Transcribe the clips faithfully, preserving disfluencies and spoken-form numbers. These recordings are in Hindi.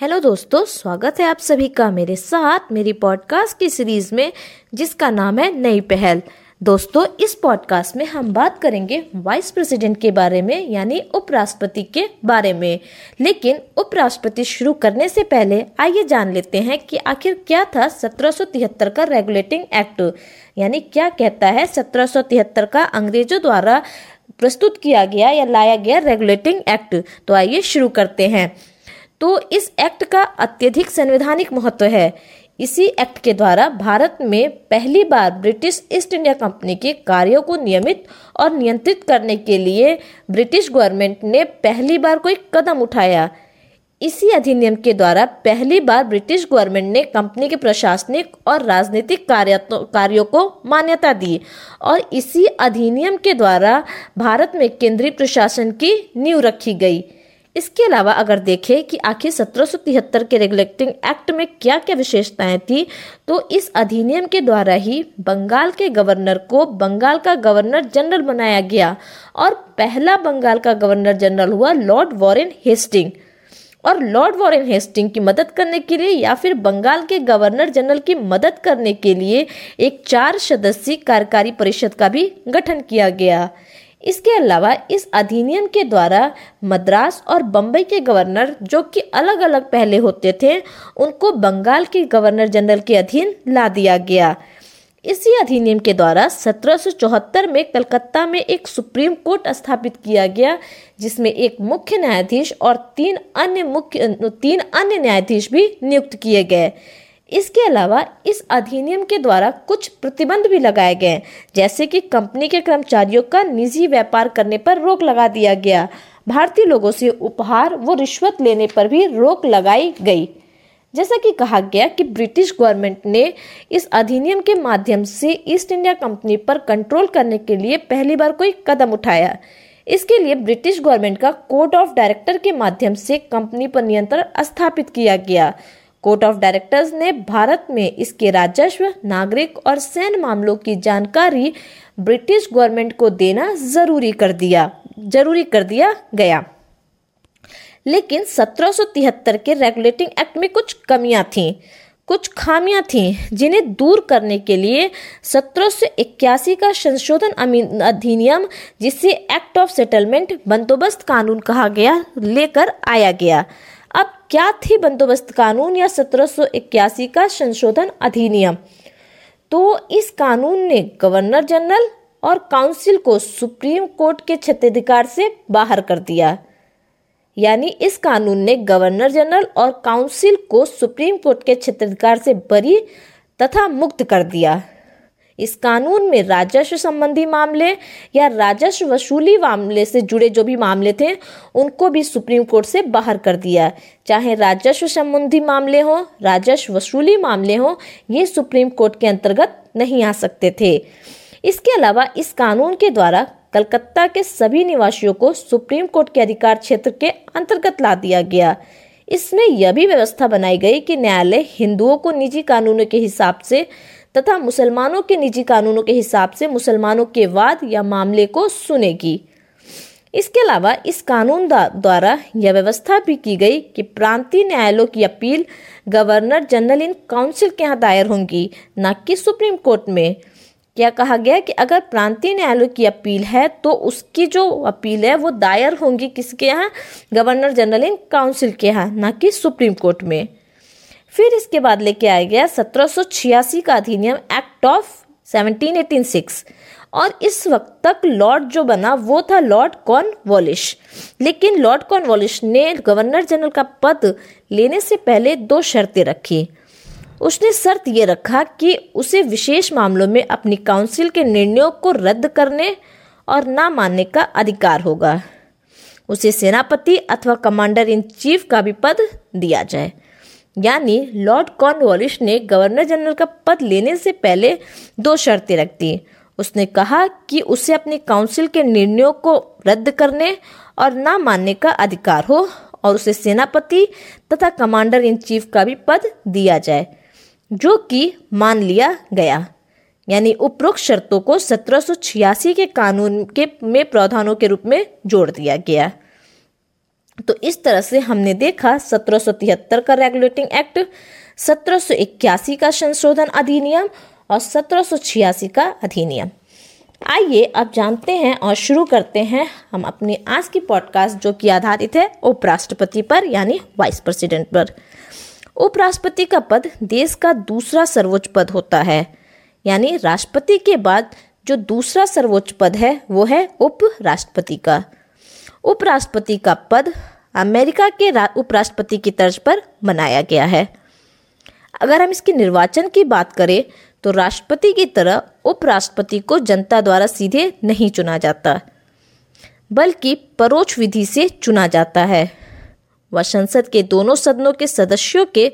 हेलो दोस्तों, स्वागत है आप सभी का मेरे साथ मेरी पॉडकास्ट की सीरीज में जिसका नाम है नई पहल। दोस्तों, इस पॉडकास्ट में हम बात करेंगे वाइस प्रेसिडेंट के बारे में यानी उपराष्ट्रपति के बारे में। लेकिन उपराष्ट्रपति शुरू करने से पहले आइए जान लेते हैं कि आखिर क्या था सत्रह सौ तिहत्तर का रेगुलेटिंग एक्ट, यानी क्या कहता है सत्रह सौ तिहत्तर का अंग्रेजों द्वारा प्रस्तुत किया गया या लाया गया रेगुलेटिंग एक्ट। तो आइए शुरू करते हैं। तो इस एक्ट का अत्यधिक संवैधानिक महत्व है। इसी एक्ट के द्वारा भारत में पहली बार ब्रिटिश ईस्ट इंडिया कंपनी के कार्यों को नियमित और नियंत्रित करने के लिए ब्रिटिश गवर्नमेंट ने पहली बार कोई कदम उठाया। इसी अधिनियम के द्वारा पहली बार ब्रिटिश गवर्नमेंट ने कंपनी के प्रशासनिक और राजनीतिक कार्यों को मान्यता दी और इसी अधिनियम के द्वारा भारत में केंद्रीय प्रशासन की नींव रखी गई। इसके अलावा अगर देखें कि आखिर सत्रह सौ तिहत्तर के रेगुलेटिंग एक्ट में क्या क्या विशेषताएं थी, तो इस अधिनियम के द्वारा ही बंगाल के गवर्नर को बंगाल का गवर्नर जनरल बनाया गया और पहला बंगाल का गवर्नर जनरल हुआ लॉर्ड वॉरेन हेस्टिंग। और लॉर्ड वॉरेन हेस्टिंग की मदद करने के लिए या फिर बंगाल के गवर्नर जनरल की मदद करने के लिए एक चार सदस्यीय कार्यकारी परिषद का भी गठन किया गया। इसके अलावा इस अधिनियम के द्वारा मद्रास और बम्बई के गवर्नर, जो कि अलग अलग पहले होते थे, उनको बंगाल के गवर्नर जनरल के अधीन ला दिया गया। इसी अधिनियम के द्वारा सत्रह सौ चौहत्तर में कलकत्ता में एक सुप्रीम कोर्ट स्थापित किया गया, जिसमें एक मुख्य न्यायाधीश और तीन अन्य मुख्य तीन अन्य न्यायाधीश भी नियुक्त किए गए। इसके अलावा इस अधिनियम के द्वारा कुछ प्रतिबंध भी लगाए गए, जैसे कि कंपनी के कर्मचारियों का निजी व्यापार करने पर रोक लगा दिया गया। भारतीय लोगों से उपहार व रिश्वत लेने पर भी रोक लगाई गई। जैसा कि कहा गया कि ब्रिटिश गवर्नमेंट ने इस अधिनियम के माध्यम से ईस्ट इंडिया कंपनी पर कंट्रोल करने के लिए पहली बार कोई कदम उठाया। इसके लिए ब्रिटिश गवर्नमेंट का कोर्ट ऑफ डायरेक्टर के माध्यम से कंपनी पर नियंत्रण स्थापित किया गया। कोर्ट ऑफ डायरेक्टर्स ने भारत में इसके राजस्व, नागरिक और सैन्य मामलों की जानकारी ब्रिटिश गवर्नमेंट को देना जरूरी कर दिया जरूरी कर दिया गया। लेकिन सत्रह सौ तिहत्तर के रेगुलेटिंग एक्ट में कुछ कमियां थीं, कुछ खामियां थीं, जिन्हें दूर करने के लिए सत्रह सौ इक्यासी का संशोधन अधिनियम, जिसे एक्ट ऑफ सेटलमेंट बंदोबस्त कानून कहा गया, लेकर आया गया। अब क्या थी बंदोबस्त कानून या सत्रह सौ इक्यासी का संशोधन अधिनियम? तो इस कानून ने गवर्नर जनरल और काउंसिल को सुप्रीम कोर्ट के क्षेत्राधिकार से बाहर कर दिया। यानी इस कानून ने गवर्नर जनरल और काउंसिल को सुप्रीम कोर्ट के क्षेत्राधिकार से बरी तथा मुक्त कर दिया। इस कानून में राजस्व संबंधी मामले या राजस्व वसूली मामले से जुड़े जो भी मामले थे, उनको भी सुप्रीम कोर्ट से बाहर कर दिया। चाहे राजस्व संबंधी मामले हों, राजस्व वसूली मामले हों, ये सुप्रीम कोर्ट के अंतर्गत नहीं आ सकते थे। इसके अलावा इस कानून के द्वारा कलकत्ता के सभी निवासियों को सुप्रीम कोर्ट के अधिकार क्षेत्र के अंतर्गत ला दिया गया। इसमें यह भी व्यवस्था बनाई गई कि न्यायालय हिंदुओं को निजी कानूनों के हिसाब से तथा मुसलमानों के निजी कानूनों के हिसाब से मुसलमानों के वाद या मामले को सुनेगी। इसके अलावा इस कानून द्वारा यह व्यवस्था भी की गई कि प्रांतीय न्यायालयों की appeal governor general in council के यहाँ दायर होंगी, न कि सुप्रीम कोर्ट में। क्या कहा गया कि अगर प्रांतीय न्यायालयों की अपील है तो उसकी जो अपील है वो दायर होंगी किसके यहाँ? गवर्नर जनरल इन काउंसिल के यहाँ, न कि सुप्रीम कोर्ट में। फिर इसके बाद लेके आया गया सत्रह सौ छियासी का अधिनियम, एक्ट ऑफ सत्रह सौ छियासी। और इस वक्त तक लॉर्ड जो बना वो था लॉर्ड कॉर्नवालिस। लेकिन लॉर्ड कॉर्नवालिस ने गवर्नर जनरल का पद लेने से पहले दो शर्तें रखी। उसने शर्त ये रखा कि उसे विशेष मामलों में अपनी काउंसिल के निर्णयों को रद्द करने और ना मानने का अधिकार होगा। उसे सेनापति अथवा कमांडर इन चीफ का भी पद दिया जाए। यानी लॉर्ड कॉर्नवालिस ने गवर्नर जनरल का पद लेने से पहले दो शर्तें रख दी। उसने कहा कि उसे अपनी काउंसिल के निर्णयों को रद्द करने और ना मानने का अधिकार हो और उसे सेनापति तथा कमांडर इन चीफ का भी पद दिया जाए, जो कि मान लिया गया। यानी उपरोक्त शर्तों को सत्रह सौ छियासी के कानून के में प्रावधानों के रूप में जोड़ दिया गया। तो इस तरह से हमने देखा सत्रह सौ तिहत्तर का रेगुलेटिंग एक्ट, सत्रह सौ इक्यासी का संशोधन अधिनियम और सत्रह सौ छियासी का अधिनियम। आइए अब जानते हैं और शुरू करते हैं हम अपनी आज की पॉडकास्ट, जो कि आधारित है उपराष्ट्रपति पर यानी वाइस प्रेसिडेंट पर। उपराष्ट्रपति का पद देश का दूसरा सर्वोच्च पद होता है, यानी राष्ट्रपति के बाद जो दूसरा सर्वोच्च पद है वो है उपराष्ट्रपति का। उपराष्ट्रपति का पद अमेरिका के उपराष्ट्रपति की तर्ज पर बनाया गया है। अगर हम इसके निर्वाचन की बात करें तो राष्ट्रपति की तरह उपराष्ट्रपति को जनता द्वारा सीधे नहीं चुना जाता, बल्कि परोक्ष विधि से चुना जाता है। वह संसद के दोनों सदनों के सदस्यों के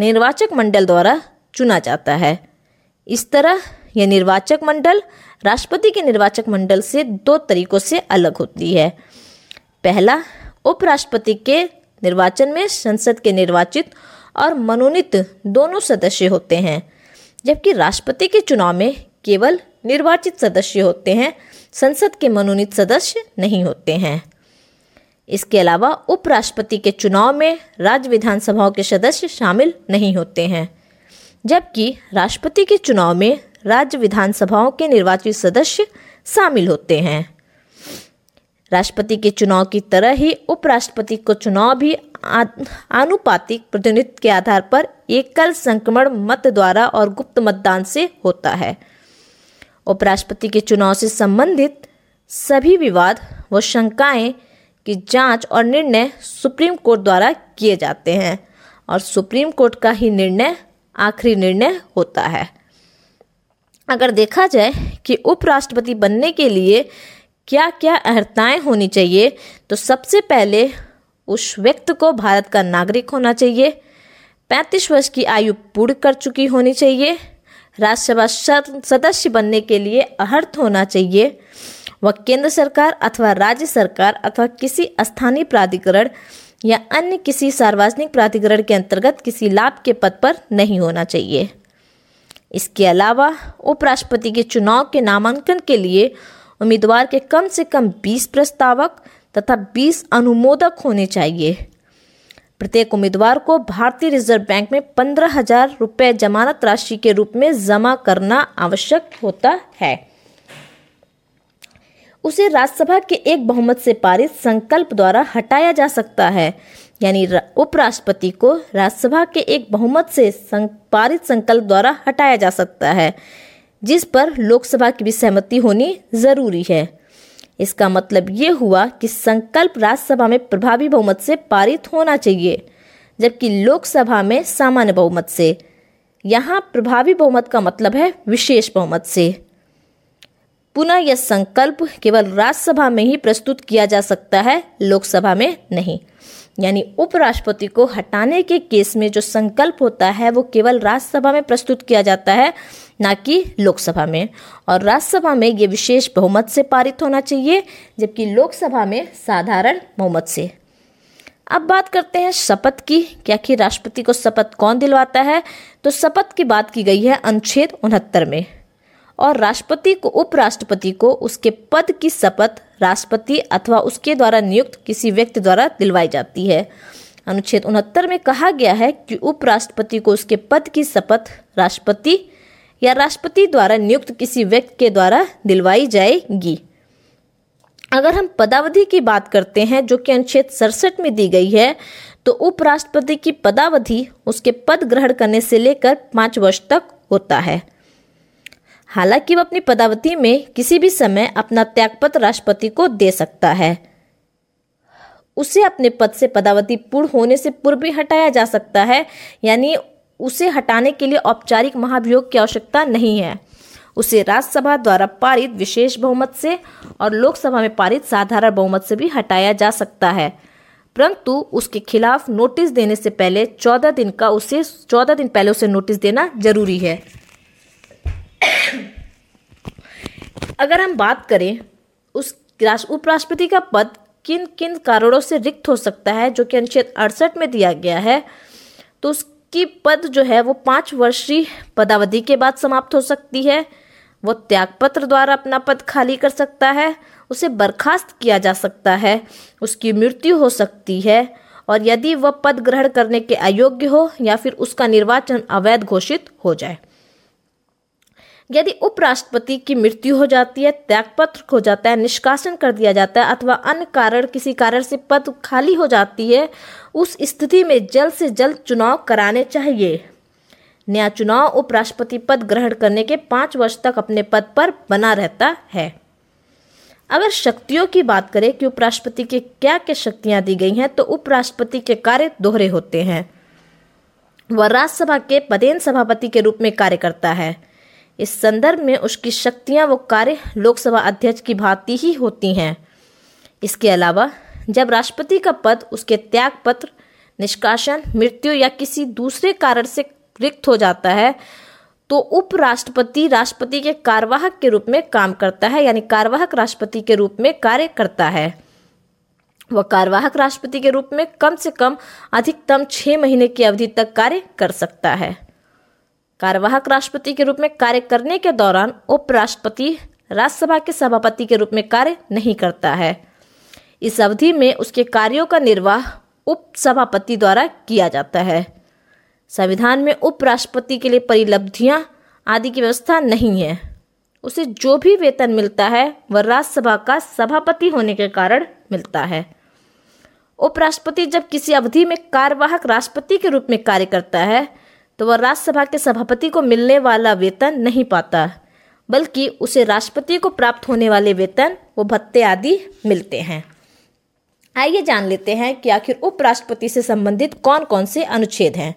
निर्वाचक मंडल द्वारा चुना जाता है। इस तरह यह निर्वाचक मंडल राष्ट्रपति के निर्वाचक मंडल से दो तरीकों से अलग होती है। पहला, उपराष्ट्रपति के निर्वाचन में संसद के निर्वाचित और मनोनीत दोनों सदस्य होते हैं, जबकि राष्ट्रपति के चुनाव में केवल निर्वाचित सदस्य होते हैं, संसद के मनोनीत सदस्य नहीं होते हैं। इसके अलावा उपराष्ट्रपति के चुनाव में राज्य विधानसभाओं के सदस्य शामिल नहीं होते हैं, जबकि राष्ट्रपति के चुनाव में राज्य विधानसभाओं के निर्वाचित सदस्य शामिल होते हैं। राष्ट्रपति के चुनाव की तरह ही उपराष्ट्रपति को चुनाव भी आनुपातिक प्रतिनिधित्व के आधार पर एकल संक्रमण मत द्वारा और गुप्त मतदान से होता है। उपराष्ट्रपति के चुनाव से संबंधित सभी विवाद व शंकाएं की जांच और निर्णय सुप्रीम कोर्ट द्वारा किए जाते हैं और सुप्रीम कोर्ट का ही निर्णय आखिरी निर्णय होता है। अगर देखा जाए कि उपराष्ट्रपति बनने के लिए क्या क्या अर्हताएं होनी चाहिए, तो सबसे पहले उस व्यक्ति को भारत का नागरिक होना चाहिए, पैंतीस वर्ष की आयु पूर्ण कर चुकी होनी चाहिए, राज्यसभा सदस्य बनने के लिए अर्हत होना चाहिए, वह केंद्र सरकार अथवा राज्य सरकार अथवा किसी स्थानीय प्राधिकरण या अन्य किसी सार्वजनिक प्राधिकरण के अंतर्गत किसी लाभ के पद पर नहीं होना चाहिए। इसके अलावा उपराष्ट्रपति के चुनाव के नामांकन के लिए उम्मीदवार के कम से कम बीस प्रस्तावक तथा बीस अनुमोदक होने चाहिए। प्रत्येक उम्मीदवार को भारतीय रिजर्व बैंक में पंद्रह हजार रुपये जमानत राशि के रूप में जमा करना आवश्यक होता है। उसे राज्यसभा के एक बहुमत से पारित संकल्प द्वारा हटाया जा सकता है, यानी उपराष्ट्रपति को राज्यसभा के एक बहुमत से पारित संकल्प द्वारा हटाया जा सकता है, जिस पर लोकसभा की भी सहमति होनी जरूरी है। इसका मतलब ये हुआ कि संकल्प राज्यसभा में प्रभावी बहुमत से पारित होना चाहिए, जबकि लोकसभा में सामान्य बहुमत से। यहाँ प्रभावी बहुमत का मतलब है विशेष बहुमत से। पुनः यह संकल्प केवल राज्यसभा में ही प्रस्तुत किया जा सकता है, लोकसभा में नहीं। यानी उपराष्ट्रपति को हटाने के केस में जो संकल्प होता है वो केवल राज्यसभा में प्रस्तुत किया जाता है, ना कि लोकसभा में। और राज्यसभा में ये विशेष बहुमत से पारित होना चाहिए, जबकि लोकसभा में साधारण बहुमत से। अब बात करते हैं शपथ की, कि आखिर राष्ट्रपति को शपथ कौन दिलवाता है। तो शपथ की बात की गई है अनुच्छेद उनहत्तर में, और राष्ट्रपति को उपराष्ट्रपति को उसके पद की शपथ राष्ट्रपति अथवा उसके द्वारा नियुक्त किसी व्यक्ति द्वारा दिलवाई जाती है। अनुच्छेद उनहत्तर में कहा गया है कि उपराष्ट्रपति को उसके पद की शपथ राष्ट्रपति या राष्ट्रपति द्वारा नियुक्त किसी व्यक्ति के द्वारा दिलवाई जाएगी। अगर हम पदावधि की बात करते हैं, जो कि अनुच्छेद सड़सठ में दी गई है, तो उपराष्ट्रपति की पदावधि उसके पद ग्रहण करने से लेकर पाँच वर्ष तक होता है। हालांकि वह अपनी पदावधि में किसी भी समय अपना त्यागपत्र राष्ट्रपति को दे सकता है। उसे अपने पद से पदावधि पूर्ण होने से पूर्व भी हटाया जा सकता है, यानी उसे हटाने के लिए औपचारिक महाभियोग की आवश्यकता नहीं है। उसे राज्यसभा द्वारा पारित विशेष बहुमत से और लोकसभा में पारित साधारण बहुमत से भी हटाया जा सकता है, परंतु उसके खिलाफ नोटिस देने से पहले चौदह दिन का उसे चौदह दिन पहले उसे नोटिस देना जरूरी है। अगर हम बात करें उस उपराष्ट्रपति का पद किन किन कारणों से रिक्त हो सकता है, जो कि अनुच्छेद अड़सठ में दिया गया है, तो उसकी पद जो है वो पाँच वर्षीय पदावधि के बाद समाप्त हो सकती है। वो त्यागपत्र द्वारा अपना पद खाली कर सकता है, उसे बर्खास्त किया जा सकता है, उसकी मृत्यु हो सकती है और यदि वह पद ग्रहण करने के अयोग्य हो या फिर उसका निर्वाचन अवैध घोषित हो जाए। यदि उपराष्ट्रपति की मृत्यु हो जाती है, त्यागपत्र खो जाता है, निष्कासन कर दिया जाता है अथवा अन्य कारण किसी कारण से पद खाली हो जाती है, उस स्थिति में जल्द से जल्द चुनाव कराने चाहिए। नया चुनाव उपराष्ट्रपति पद ग्रहण करने के पाँच वर्ष तक अपने पद पर बना रहता है। अगर शक्तियों की बात करें कि उपराष्ट्रपति के क्या क्या शक्तियां दी गई हैं, तो उपराष्ट्रपति के कार्य दोहरे होते हैं। वह राज्यसभा के पदेन सभापति के रूप में कार्य करता है। इस संदर्भ में उसकी शक्तियां वो कार्य लोकसभा अध्यक्ष की भांति ही होती हैं। इसके अलावा जब राष्ट्रपति का पद उसके त्याग पत्र, निष्कासन, मृत्यु या किसी दूसरे कारण से रिक्त हो जाता है तो उपराष्ट्रपति राष्ट्रपति के कार्यवाहक के रूप में काम करता है, यानी कार्यवाहक राष्ट्रपति के रूप में कार्य करता है। वह कार्यवाहक राष्ट्रपति के रूप में कम से कम अधिकतम छः महीने की अवधि तक कार्य कर सकता है। कार्यवाहक राष्ट्रपति के रूप में कार्य करने के दौरान उपराष्ट्रपति राज्यसभा के सभापति के रूप में कार्य नहीं करता है। इस अवधि में उसके कार्यों का निर्वाह उपसभापति द्वारा किया जाता है। संविधान में उपराष्ट्रपति के लिए परिलब्धियां आदि की व्यवस्था नहीं है। उसे जो भी वेतन मिलता है वह राज्यसभा का सभापति होने के कारण मिलता है। उपराष्ट्रपति जब किसी अवधि में कार्यवाहक राष्ट्रपति के रूप में कार्य करता है तो वह राज्यसभा के सभापति को मिलने वाला वेतन नहीं पाता, बल्कि उसे राष्ट्रपति को प्राप्त होने वाले वेतन व भत्ते आदि मिलते हैं। आइए जान लेते हैं कि आखिर उपराष्ट्रपति से संबंधित कौन कौन से अनुच्छेद हैं।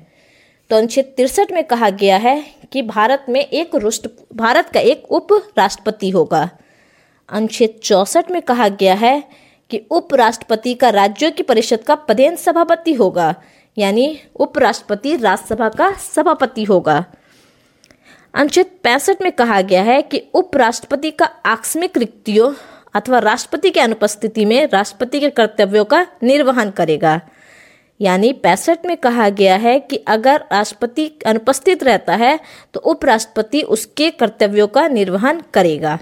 तो अनुच्छेद तिरसठ में कहा गया है कि भारत में एक राष्ट्र भारत का एक उपराष्ट्रपति होगा। अनुच्छेद चौसठ में कहा गया है कि उपराष्ट्रपति का राज्यों की परिषद का पदेन सभापति होगा, यानी उपराष्ट्रपति राज्यसभा का सभापति होगा। अनुच्छेद पैंसठ में कहा गया है कि उपराष्ट्रपति का आकस्मिक रिक्तियों अथवा राष्ट्रपति के अनुपस्थिति में राष्ट्रपति के कर्तव्यों का निर्वहन करेगा, यानी पैंसठ में कहा गया है कि अगर राष्ट्रपति अनुपस्थित रहता है तो उपराष्ट्रपति उसके कर्तव्यों का निर्वहन करेगा।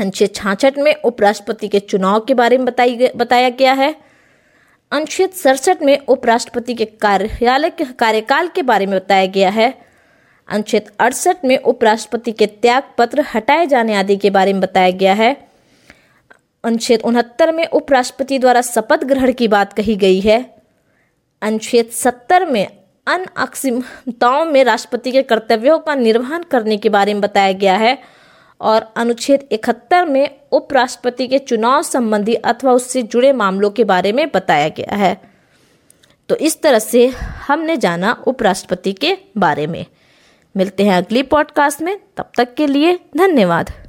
अनुच्छेद छियासठ में उपराष्ट्रपति के चुनाव के बारे में बताई बताया गया है। अनुच्छेद सड़सठ में उपराष्ट्रपति के कार्यालय के कार्यकाल के बारे में बताया गया है। अनुच्छेद अड़सठ में उपराष्ट्रपति के त्याग पत्र हटाए जाने आदि के बारे में बताया गया है। अनुच्छेद उनहत्तर में उपराष्ट्रपति द्वारा शपथ ग्रहण की बात कही गई है। अनुच्छेद सत्तर में अन्य अक्षमताओं में राष्ट्रपति के कर्तव्यों का निर्वहन करने के बारे में बताया गया है और अनुच्छेद इकहत्तर में उपराष्ट्रपति के चुनाव संबंधी अथवा उससे जुड़े मामलों के बारे में बताया गया है। तो इस तरह से हमने जाना उपराष्ट्रपति के बारे में। मिलते हैं अगली पॉडकास्ट में, तब तक के लिए धन्यवाद।